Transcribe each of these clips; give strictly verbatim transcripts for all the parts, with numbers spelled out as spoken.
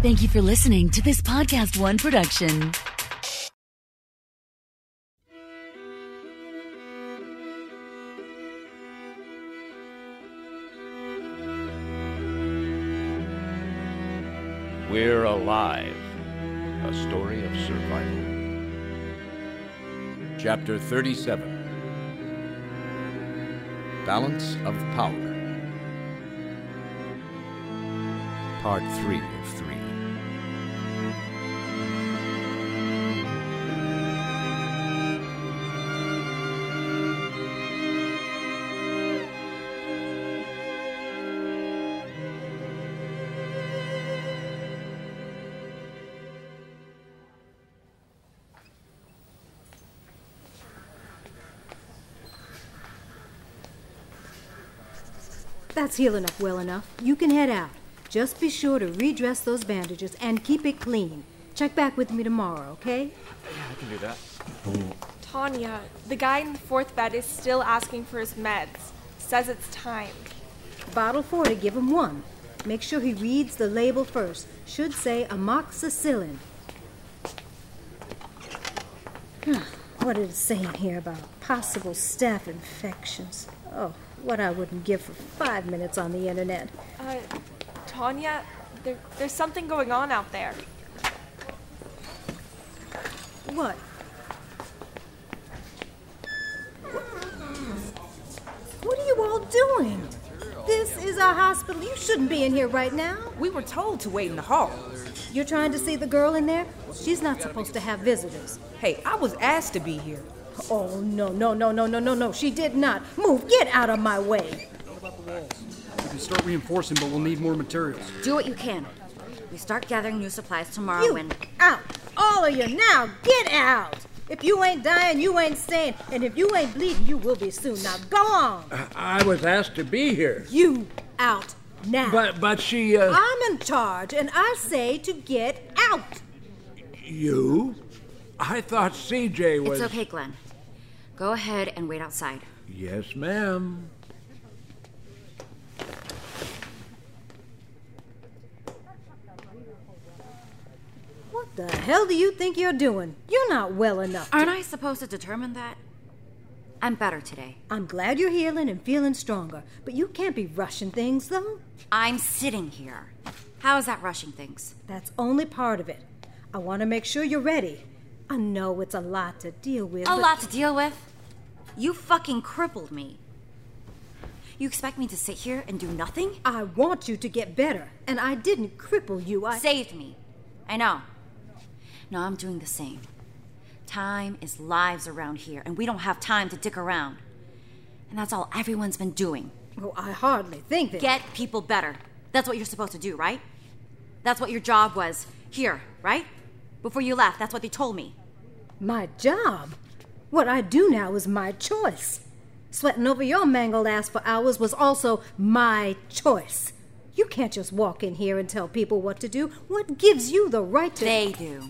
Thank you for listening to this Podcast One production. We're Alive, a story of survival. Chapter thirty-seven, Balance of Power. Part three of three. That's healing up well enough. You can head out. Just be sure to redress those bandages and keep it clean. Check back with me tomorrow, okay? Yeah, I can do that. Tanya, the guy in the fourth bed is still asking for his meds. Says it's time. Bottle forty, give him one. Make sure he reads the label first. Should say amoxicillin. What is it saying here about possible staph infections? Oh, what I wouldn't give for five minutes on the internet. Uh... Tanya, there, there's something going on out there. What? What are you all doing? This is our hospital. You shouldn't be in here right now. We were told to wait in the hall. You're trying to see the girl in there? She's not supposed to have visitors. Hey, I was asked to be here. Oh, no, no, no, no, no, no, no. She did not. Move. Get out of my way. What about the walls? We can start reinforcing, but we'll need more materials. Do what you can. We start gathering new supplies tomorrow you and... out! All of you now! Get out! If you ain't dying, you ain't staying. And if you ain't bleeding, you will be soon. Now go on! Uh, I was asked to be here. You out now. But but she... Uh... I'm in charge, and I say to get out. You? I thought C J was... It's okay, Glenn. Go ahead and wait outside. Yes, ma'am. The hell do you think you're doing? You're not well enough to... Aren't I supposed to determine that? I'm better today. I'm glad you're healing and feeling stronger, but you can't be rushing things, though. I'm sitting here. How is that rushing things? That's only part of it. I want to make sure you're ready. I know it's a lot to deal with, A but... lot to deal with? You fucking crippled me. You expect me to sit here and do nothing? I want you to get better, and I didn't cripple you. I... Saved me. I know. No, I'm doing the same. Time is lives around here, and we don't have time to dick around. And that's all everyone's been doing. Well, I hardly think that... Get people better. That's what you're supposed to do, right? That's what your job was here, right? Before you left, that's what they told me. My job? What I do now is my choice. Sweating over your mangled ass for hours was also my choice. You can't just walk in here and tell people what to do. What gives you the right to... They do.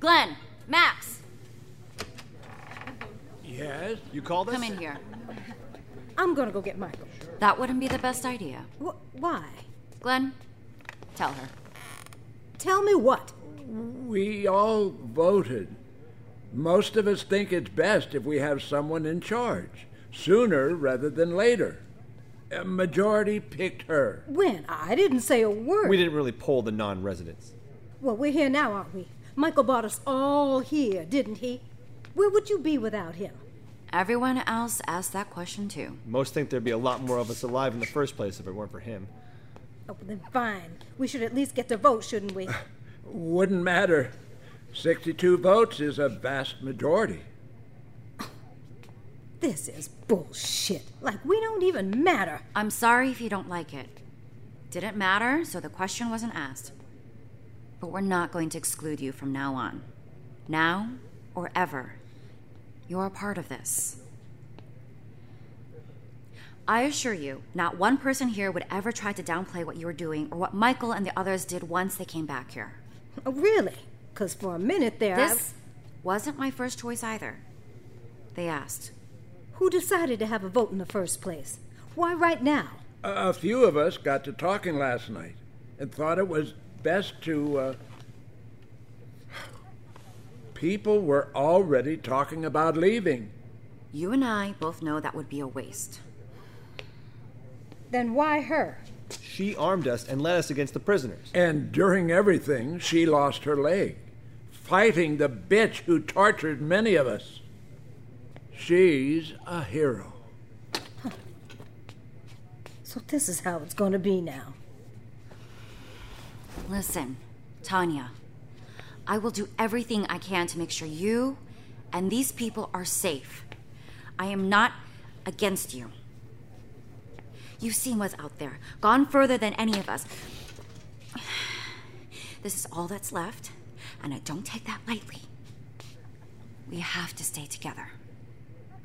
Glenn, Max. Yes? You called us? Come in here. I'm going to go get Michael. That wouldn't be the best idea. Wh- why? Glenn, tell her. Tell me what? We all voted. Most of us think it's best if we have someone in charge, sooner rather than later. A majority picked her. When? I didn't say a word. We didn't really poll the non-residents. Well, we're here now, aren't we? Michael brought us all here, didn't he? Where would you be without him? Everyone else asked that question, too. Most think there'd be a lot more of us alive in the first place if it weren't for him. Oh, then fine. We should at least get to vote, shouldn't we? Uh, wouldn't matter. sixty-two votes is a vast majority. This is bullshit. Like, we don't even matter. I'm sorry if you don't like it. Didn't matter, so the question wasn't asked. But we're not going to exclude you from now on. Now or ever. You're a part of this. I assure you, not one person here would ever try to downplay what you were doing or what Michael and the others did once they came back here. Oh, really? Because for a minute there... This I... wasn't my first choice either. They asked. Who decided to have a vote in the first place? Why right now? A, a few of us got to talking last night and thought it was best to... Uh, people were already talking about leaving. You and I both know that would be a waste. Then why her? She armed us and led us against the prisoners. And during everything, she lost her leg, fighting the bitch who tortured many of us. She's a hero. Huh. So this is how it's going to be now. Listen, Tanya, I will do everything I can to make sure you and these people are safe. I am not against you. You've seen what's out there, gone further than any of us. This is all that's left, and I don't take that lightly. We have to stay together.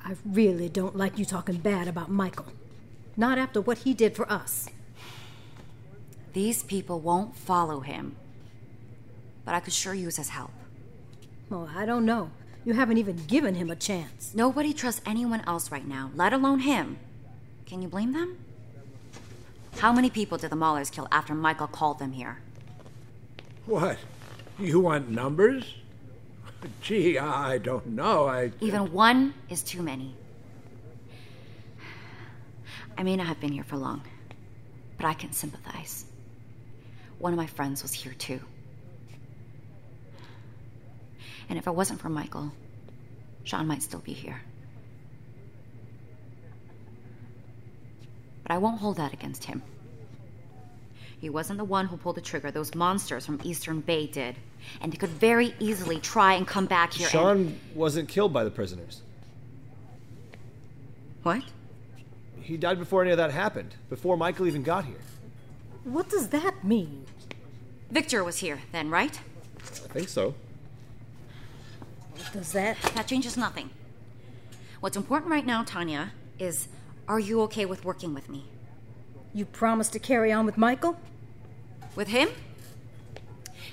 I really don't like you talking bad about Michael. Not after what he did for us. These people won't follow him. But I could sure use his help. Oh, I don't know. You haven't even given him a chance. Nobody trusts anyone else right now, let alone him. Can you blame them? How many people did the Maulers kill after Michael called them here? What? You want numbers? Gee, I don't know. I Even one is too many. I may not have been here for long, but I can sympathize. One of my friends was here too. And if it wasn't for Michael, Sean might still be here. But I won't hold that against him. He wasn't the one who pulled the trigger. Those monsters from Eastern Bay did. And they could very easily try and come back here. Sean and... wasn't killed by the prisoners. What? He died before any of that happened, before Michael even got here. What does that mean? Victor was here then, right? I think so. Does that... That changes nothing. What's important right now, Tanya, is are you okay with working with me? You promise to carry on with Michael? With him?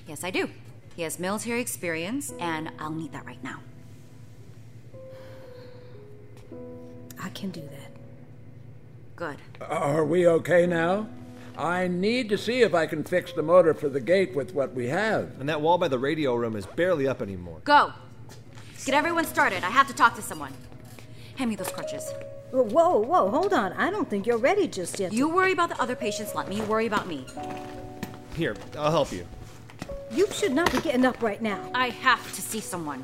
Yes, I do. He has military experience, and I'll need that right now. I can do that. Good. Are we okay now? I need to see if I can fix the motor for the gate with what we have. And that wall by the radio room is barely up anymore. Go! Get everyone started. I have to talk to someone. Hand me those crutches. Whoa, whoa, hold on. I don't think you're ready just yet. You worry about the other patients. Let me worry about me. Here, I'll help you. You should not be getting up right now. I have to see someone.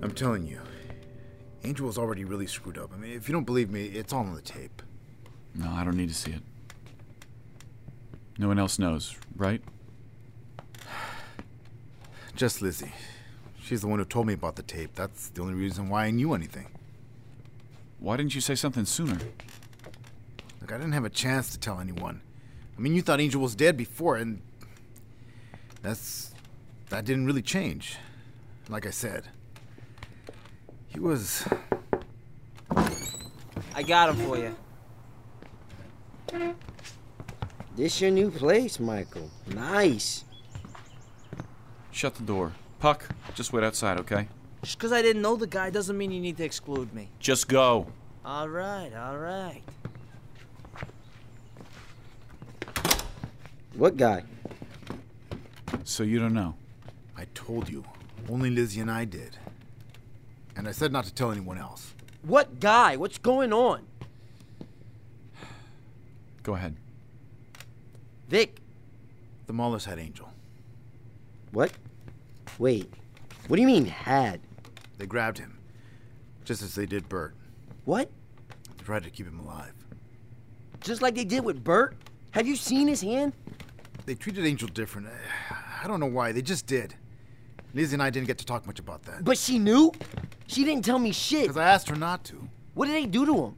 I'm telling you, Angel's already really screwed up. I mean, if you don't believe me, it's all on the tape. No, I don't need to see it. No one else knows, right? Just Lizzie. She's the one who told me about the tape. That's the only reason why I knew anything. Why didn't you say something sooner? Look, I didn't have a chance to tell anyone. I mean, you thought Angel was dead before, and that's... that didn't really change. Like I said... He was... I got him for you. This your new place, Michael. Nice. Shut the door. Puck, just wait outside, okay? Just because I didn't know the guy doesn't mean you need to exclude me. Just go. All right, all right. What guy? So you don't know? I told you. Only Lizzie and I did. And I said not to tell anyone else. What guy? What's going on? Go ahead. Vic. The Maulers had Angel. What? Wait. What do you mean, had? They grabbed him. Just as they did Bert. What? They tried to keep him alive. Just like they did with Bert? Have you seen his hand? They treated Angel different. I don't know why. They just did. Lizzie and I didn't get to talk much about that. But she knew? She didn't tell me shit. Because I asked her not to. What did they do to him?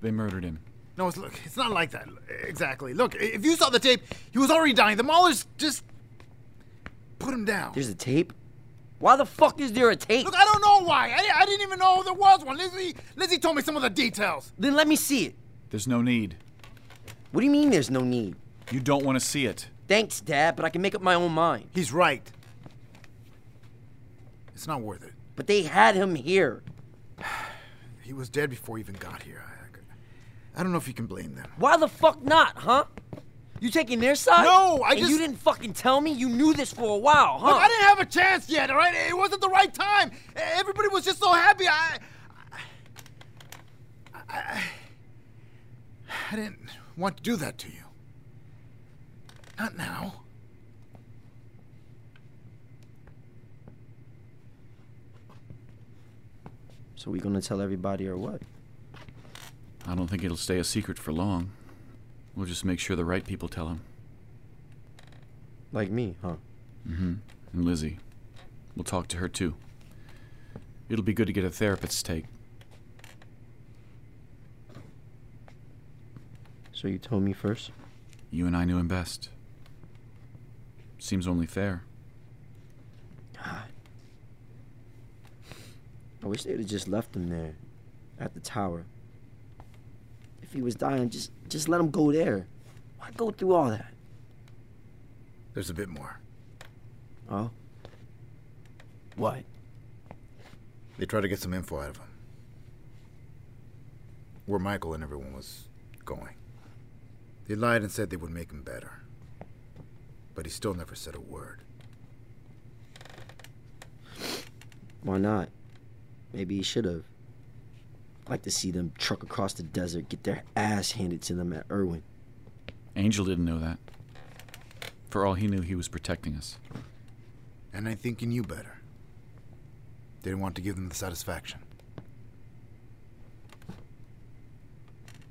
They murdered him. No, it's, look, it's not like that. Exactly. Look, if you saw the tape, he was already dying. The Maulers just put him him down. There's a tape? Why the fuck is there a tape? Look, I don't know why. I, I didn't even know there was one. Lizzie, Lizzie told me some of the details. Then let me see it. There's no need. What do you mean there's no need? You don't want to see it. Thanks, Dad, but I can make up my own mind. He's right. It's not worth it. But they had him here. He was dead before he even got here. I, I don't know if you can blame them. Why the fuck not, huh? You taking their side? No, I and just... you didn't fucking tell me? You knew this for a while, huh? Look, I didn't have a chance yet, all right? It wasn't the right time. Everybody was just so happy. I... I... I, I didn't want to do that to you. Not now. So we gonna tell everybody or what? I don't think it'll stay a secret for long. We'll just make sure the right people tell him. Like me, huh? Mm-hmm. And Lizzie. We'll talk to her, too. It'll be good to get a therapist's take. So you told me first? You and I knew him best. Seems only fair. God. I wish they would have just left him there, at the tower. If he was dying, just just let him go there. Why go through all that? There's a bit more. Oh? What? They tried to get some info out of him. Where Michael and everyone was going. They lied and said they would make him better. But he still never said a word. Why not? Maybe he should have. I'd like to see them truck across the desert, get their ass handed to them at Irwin. Angel didn't know that. For all he knew, he was protecting us. And I think he knew better. They didn't want to give them the satisfaction.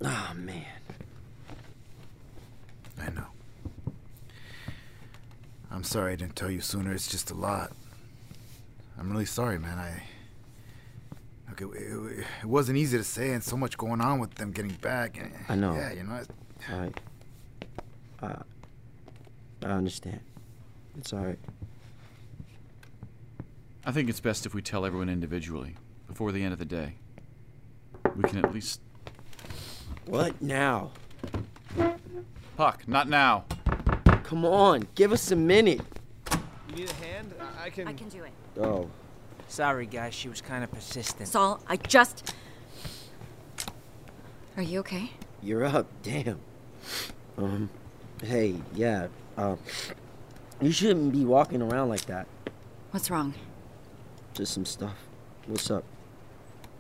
Ah, man. I know. I'm sorry I didn't tell you sooner. It's just a lot. I'm really sorry, man. I... Look, it, it, it wasn't easy to say, and so much going on with them getting back. And, I know. Yeah, you know. All right. Uh, I understand. It's all right. I think it's best if we tell everyone individually, before the end of the day. We can at least... What now? Puck, not now. Come on, give us a minute. You need a hand? I can... I can do it. Oh. Sorry, guys, she was kind of persistent. Saul, I just... Are you okay? You're up, damn. Um, hey, yeah, um, you shouldn't be walking around like that. What's wrong? Just some stuff. What's up?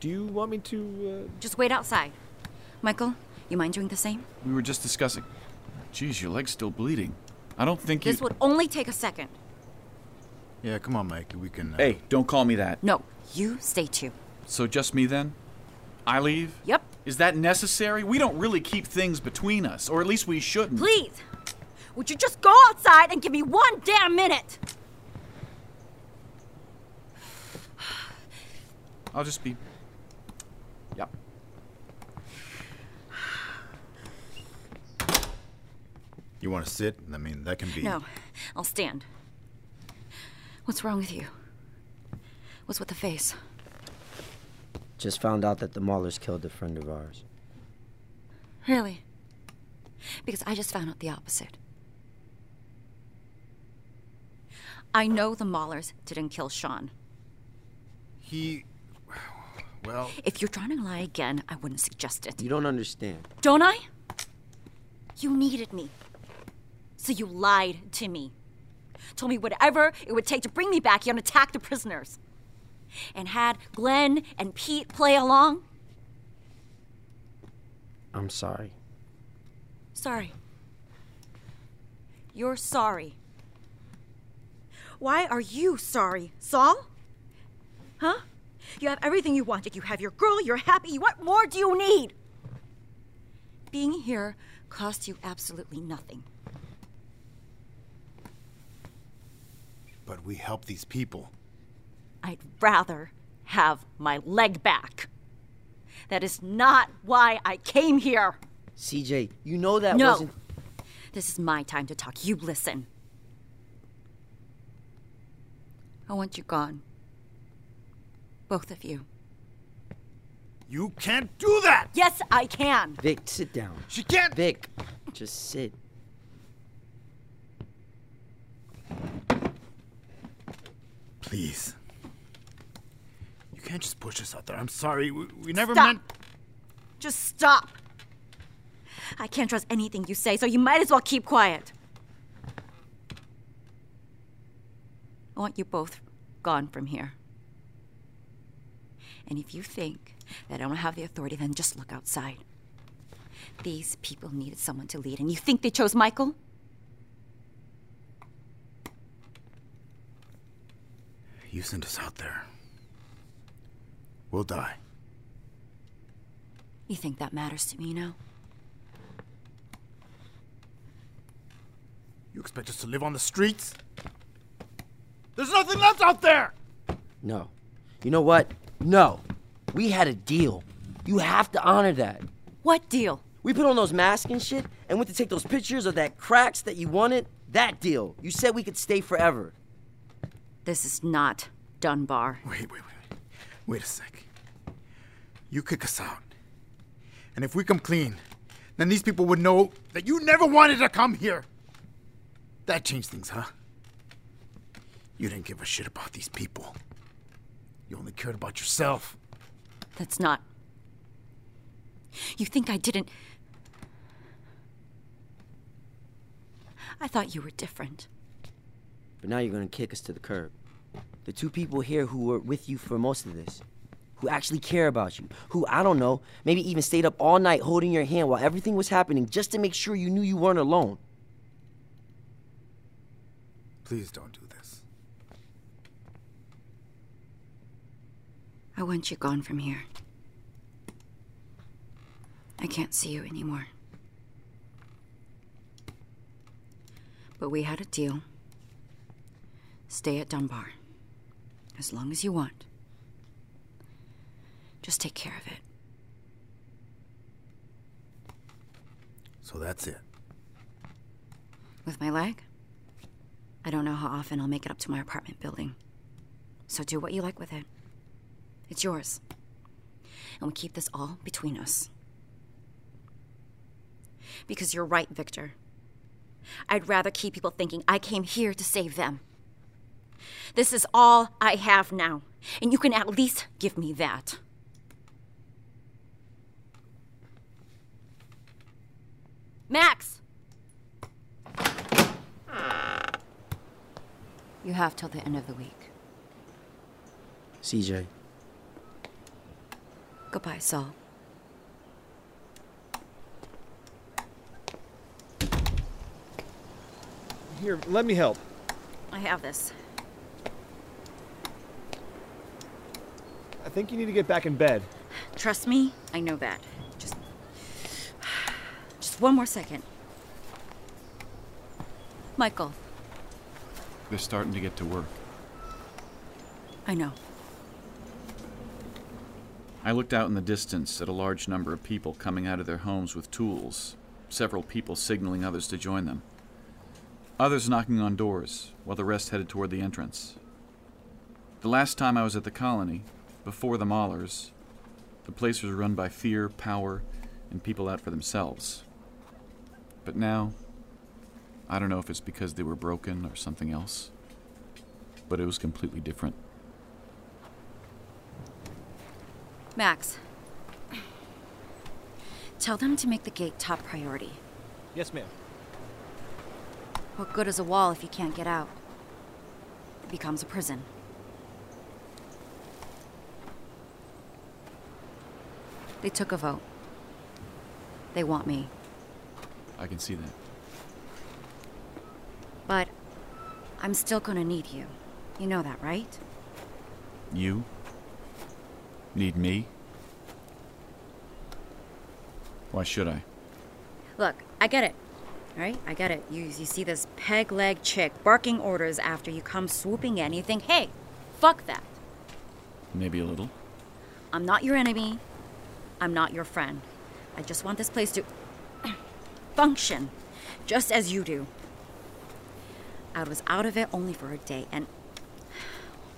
Do you want me to, uh... Just wait outside. Michael, you mind doing the same? We were just discussing. Jeez, your leg's still bleeding. I don't think you... This would only take a second. Yeah, come on, Mike. We can... Uh... Hey, don't call me that. No, you stay too. So just me then? I leave? Yep. Is that necessary? We don't really keep things between us, or at least we shouldn't. Please! Would you just go outside and give me one damn minute? I'll just be... Yep. You want to sit? I mean, that can be... No, I'll stand. What's wrong with you? What's with the face? Just found out that the Maulers killed a friend of ours. Really? Because I just found out the opposite. I know the Maulers didn't kill Sean. He... well... If you're trying to lie again, I wouldn't suggest it. You don't understand. Don't I? You needed me. So you lied to me. Told me whatever it would take to bring me back here and attack the prisoners. And had Glenn and Pete play along. I'm sorry. Sorry. You're sorry. Why are you sorry, Saul? Huh? You have everything you wanted. You have your girl, you're happy. What more do you need? Being here cost you absolutely nothing. But we help these people. I'd rather have my leg back. That is not why I came here. C J, you know that no. wasn't... No. This is my time to talk. You listen. I want you gone. Both of you. You can't do that! Yes, I can! Vic, sit down. She can't! Vic, just sit. Please. You can't just push us out there. I'm sorry. We, we never stop. meant... Just stop! I can't trust anything you say, so you might as well keep quiet. I want you both gone from here. And if you think that I don't have the authority, then just look outside. These people needed someone to lead, and you think they chose Michael? You send us out there, we'll die. You think that matters to me now? You expect us to live on the streets? There's nothing left out there! No. You know what? No. We had a deal. You have to honor that. What deal? We put on those masks and shit and went to take those pictures of that cracks that you wanted. That deal. You said we could stay forever. This is not Dunbar. Wait, wait, wait. Wait, wait a sec. You kick us out. And if we come clean, then these people would know that you never wanted to come here. That changed things, huh? You didn't give a shit about these people. You only cared about yourself. That's not... You think I didn't... I thought you were different. But now you're gonna kick us to the curb. The two people here who were with you for most of this, who actually care about you, who, I don't know, maybe even stayed up all night holding your hand while everything was happening just to make sure you knew you weren't alone. Please don't do this. I want you gone from here. I can't see you anymore. But we had a deal. Stay at Dunbar. As long as you want. Just take care of it. So that's it. With my leg? I don't know how often I'll make it up to my apartment building. So do what you like with it. It's yours. And we keep this all between us. Because you're right, Victor. I'd rather keep people thinking I came here to save them. This is all I have now, and you can at least give me that. Max! You have till the end of the week. C J. Goodbye, Saul. Here, let me help. I have this. I think you need to get back in bed. Trust me, I know that. Just... Just one more second. Michael. They're starting to get to work. I know. I looked out in the distance at a large number of people coming out of their homes with tools, several people signaling others to join them, others knocking on doors, while the rest headed toward the entrance. The last time I was at the colony, before the Maulers, the place was run by fear, power, and people out for themselves. But now, I don't know if it's because they were broken or something else, but it was completely different. Max, tell them to make the gate top priority. Yes, ma'am. What good is a wall if you can't get out? It becomes a prison. They took a vote. They want me. I can see that. But I'm still gonna need you. You know that, right? You? Need me? Why should I? Look, I get it, right? I get it. You you see this peg-leg chick barking orders after you come swooping in. You think, hey, fuck that. Maybe a little. I'm not your enemy. I'm not your friend. I just want this place to function just as you do. I was out of it only for a day, and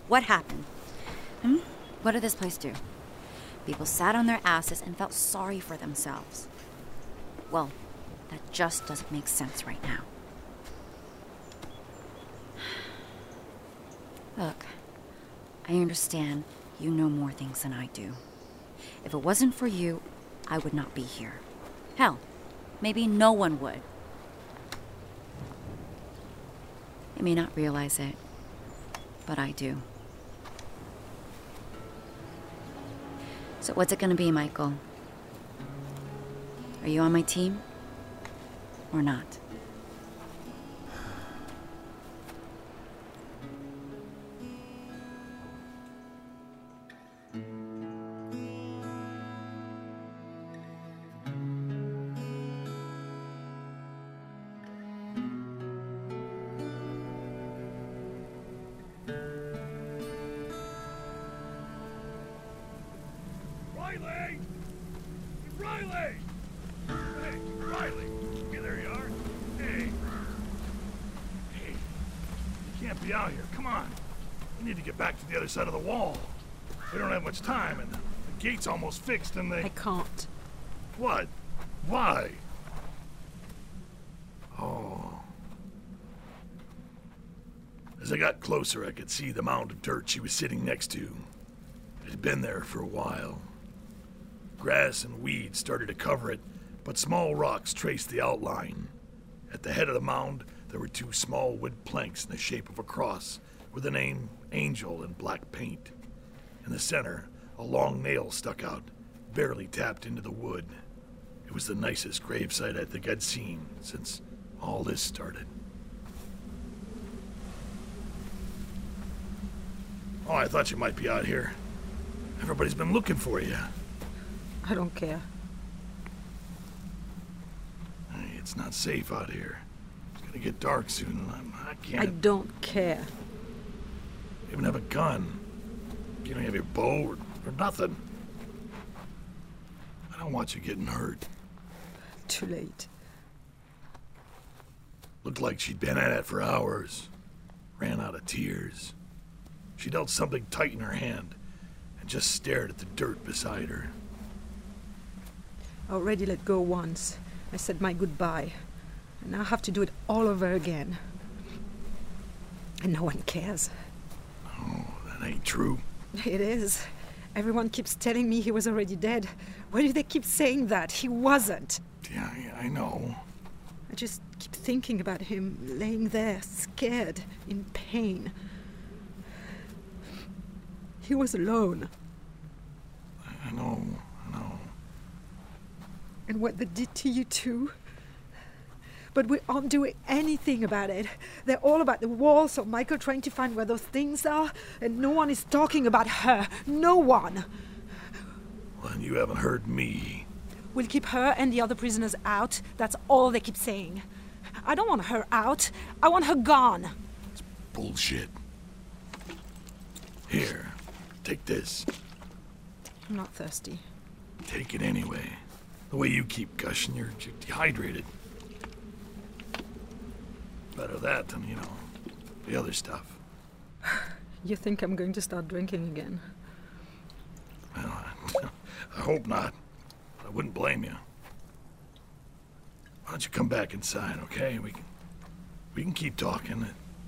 What happened? Hmm? What did this place do? People sat on their asses and felt sorry for themselves. Well, that just doesn't make sense right now. Look, I understand you know more things than I do. If it wasn't for you, I would not be here. Hell, maybe no one would. You may not realize it, but I do. So what's it gonna be, Michael? Are you on my team? Or not? Riley! Riley! Hey, Riley! Hey, there you are. Hey. Hey. You can't be out here. Come on. We need to get back to the other side of the wall. We don't have much time, and the gate's almost fixed, and they... I can't. What? Why? Oh. As I got closer, I could see the mound of dirt she was sitting next to. It had been there for a while. Grass and weeds started to cover it, but small rocks traced the outline. At the head of the mound, there were two small wood planks in the shape of a cross with the name Angel in black paint. In the center, a long nail stuck out, barely tapped into the wood. It was the nicest gravesite I think I'd seen since all this started. Oh, I thought you might be out here. Everybody's been looking for you. I don't care. Hey, it's not safe out here. It's gonna get dark soon, and I'm, I can't... I don't care. You even have a gun. You don't have your bow or, or nothing. I don't want you getting hurt. Too late. Looked like she'd been at it for hours. Ran out of tears. She held something tight in her hand and just stared at the dirt beside her. I already let go once. I said my goodbye. And now I have to do it all over again. And no one cares. Oh, that ain't true. It is. Everyone keeps telling me he was already dead. Why do they keep saying that? He wasn't. Yeah, I know. I just keep thinking about him laying there, scared, in pain. He was alone. I know. And what they did to you too. But we aren't doing anything about it. They're all about the walls of Michael trying to find where those things are, and no one is talking about her. No one. Well, you haven't heard me. We'll keep her and the other prisoners out. That's all they keep saying. I don't want her out. I want her gone. It's bullshit. Here, take this. I'm not thirsty. Take it anyway. The way you keep gushing, you're dehydrated. Better that than, you know, the other stuff. You think I'm going to start drinking again? Well, I hope not. I wouldn't blame you. Why don't you come back inside, okay? We can, we can keep talking,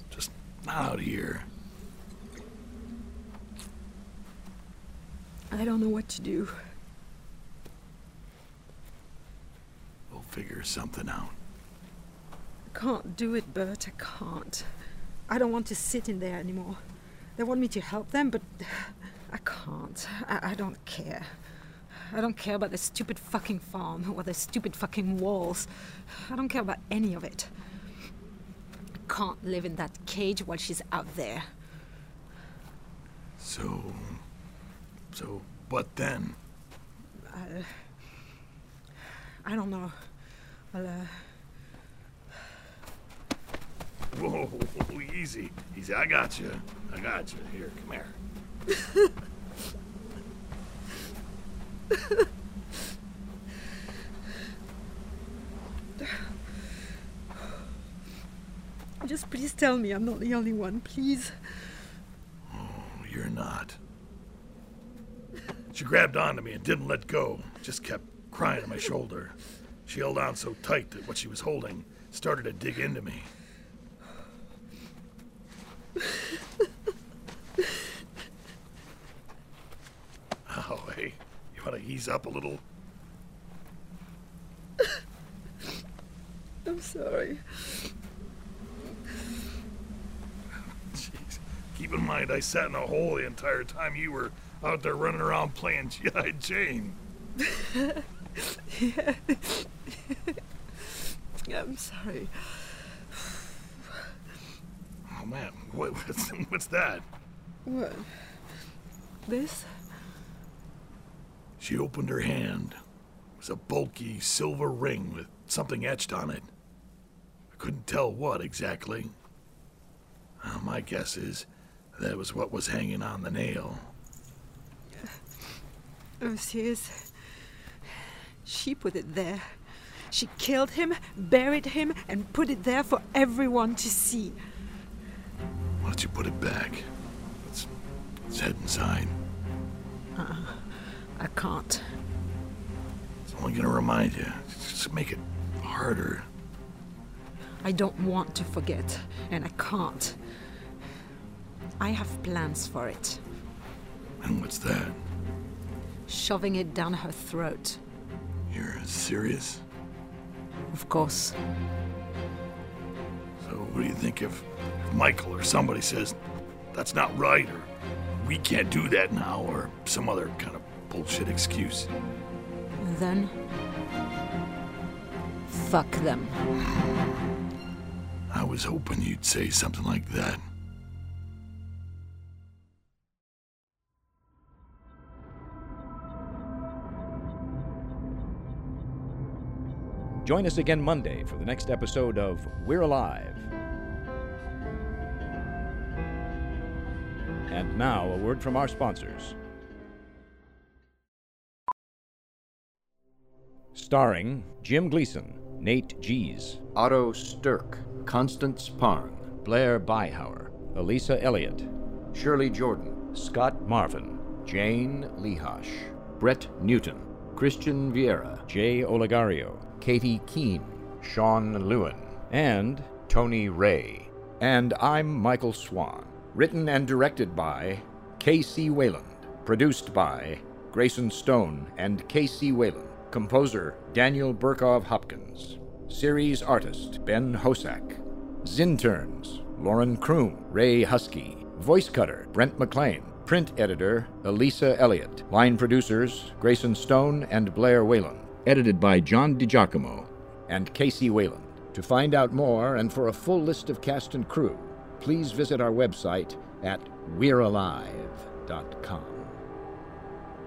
just not out here. I don't know what to do. Figure something out. I can't do it, Bert. I can't. I don't want to sit in there anymore. They want me to help them, but I can't. I, I don't care. I don't care about the stupid fucking farm or the stupid fucking walls. I don't care about any of it. I can't live in that cage while she's out there. So... So what then? Uh, I don't know. I'll, uh... Whoa, easy. Easy, I got you. I got you. Here, come here. Just please tell me I'm not the only one, please. Oh, you're not. She grabbed onto me and didn't let go, just kept crying on my shoulder. She held on so tight that what she was holding started to dig into me. Oh, hey, you want to ease up a little? I'm sorry. Jeez. Keep in mind, I sat in a hole the entire time you were out there running around playing G I Jane. Yeah. I'm sorry. Oh, man. What, what's, what's that? What? This? She opened her hand. It was a bulky silver ring with something etched on it. I couldn't tell what exactly. Uh, my guess is that was what was hanging on the nail. I'm serious. She put it there. She killed him, buried him, and put it there for everyone to see. Why don't you put it back? Let's, let's head inside. Uh-uh. I can't. It's only gonna remind you. Just make it harder. I don't want to forget, and I can't. I have plans for it. And what's that? Shoving it down her throat. You're serious? Of course. So what do you think if Michael or somebody says, that's not right, or we can't do that now, or some other kind of bullshit excuse? And then, fuck them. I was hoping you'd say something like that. Join us again Monday for the next episode of We're Alive. And now, a word from our sponsors. Starring Jim Gleason, Nate Gies, Otto Sterk, Constance Parn, Blair Beihauer, Elisa Elliott, Shirley Jordan, Scott Marvin, Jane Lehosh, Brett Newton, Christian Vieira, Jay Olegario, Katie Keene, Sean Lewin, and Tony Ray. And I'm Michael Swan. Written and directed by K C Wayland. Produced by Grayson Stone and K C Whelan. Composer Daniel Berkov-Hopkins. Series artist Ben Hosack. Zinterns Lauren Kroom, Ray Husky. Voice cutter Brent McLean. Print editor Elisa Elliott. Line producers Grayson Stone and Blair Whelan. Edited by John DiGiacomo and Casey Whelan. To find out more and for a full list of cast and crew, please visit our website at we're alive dot com.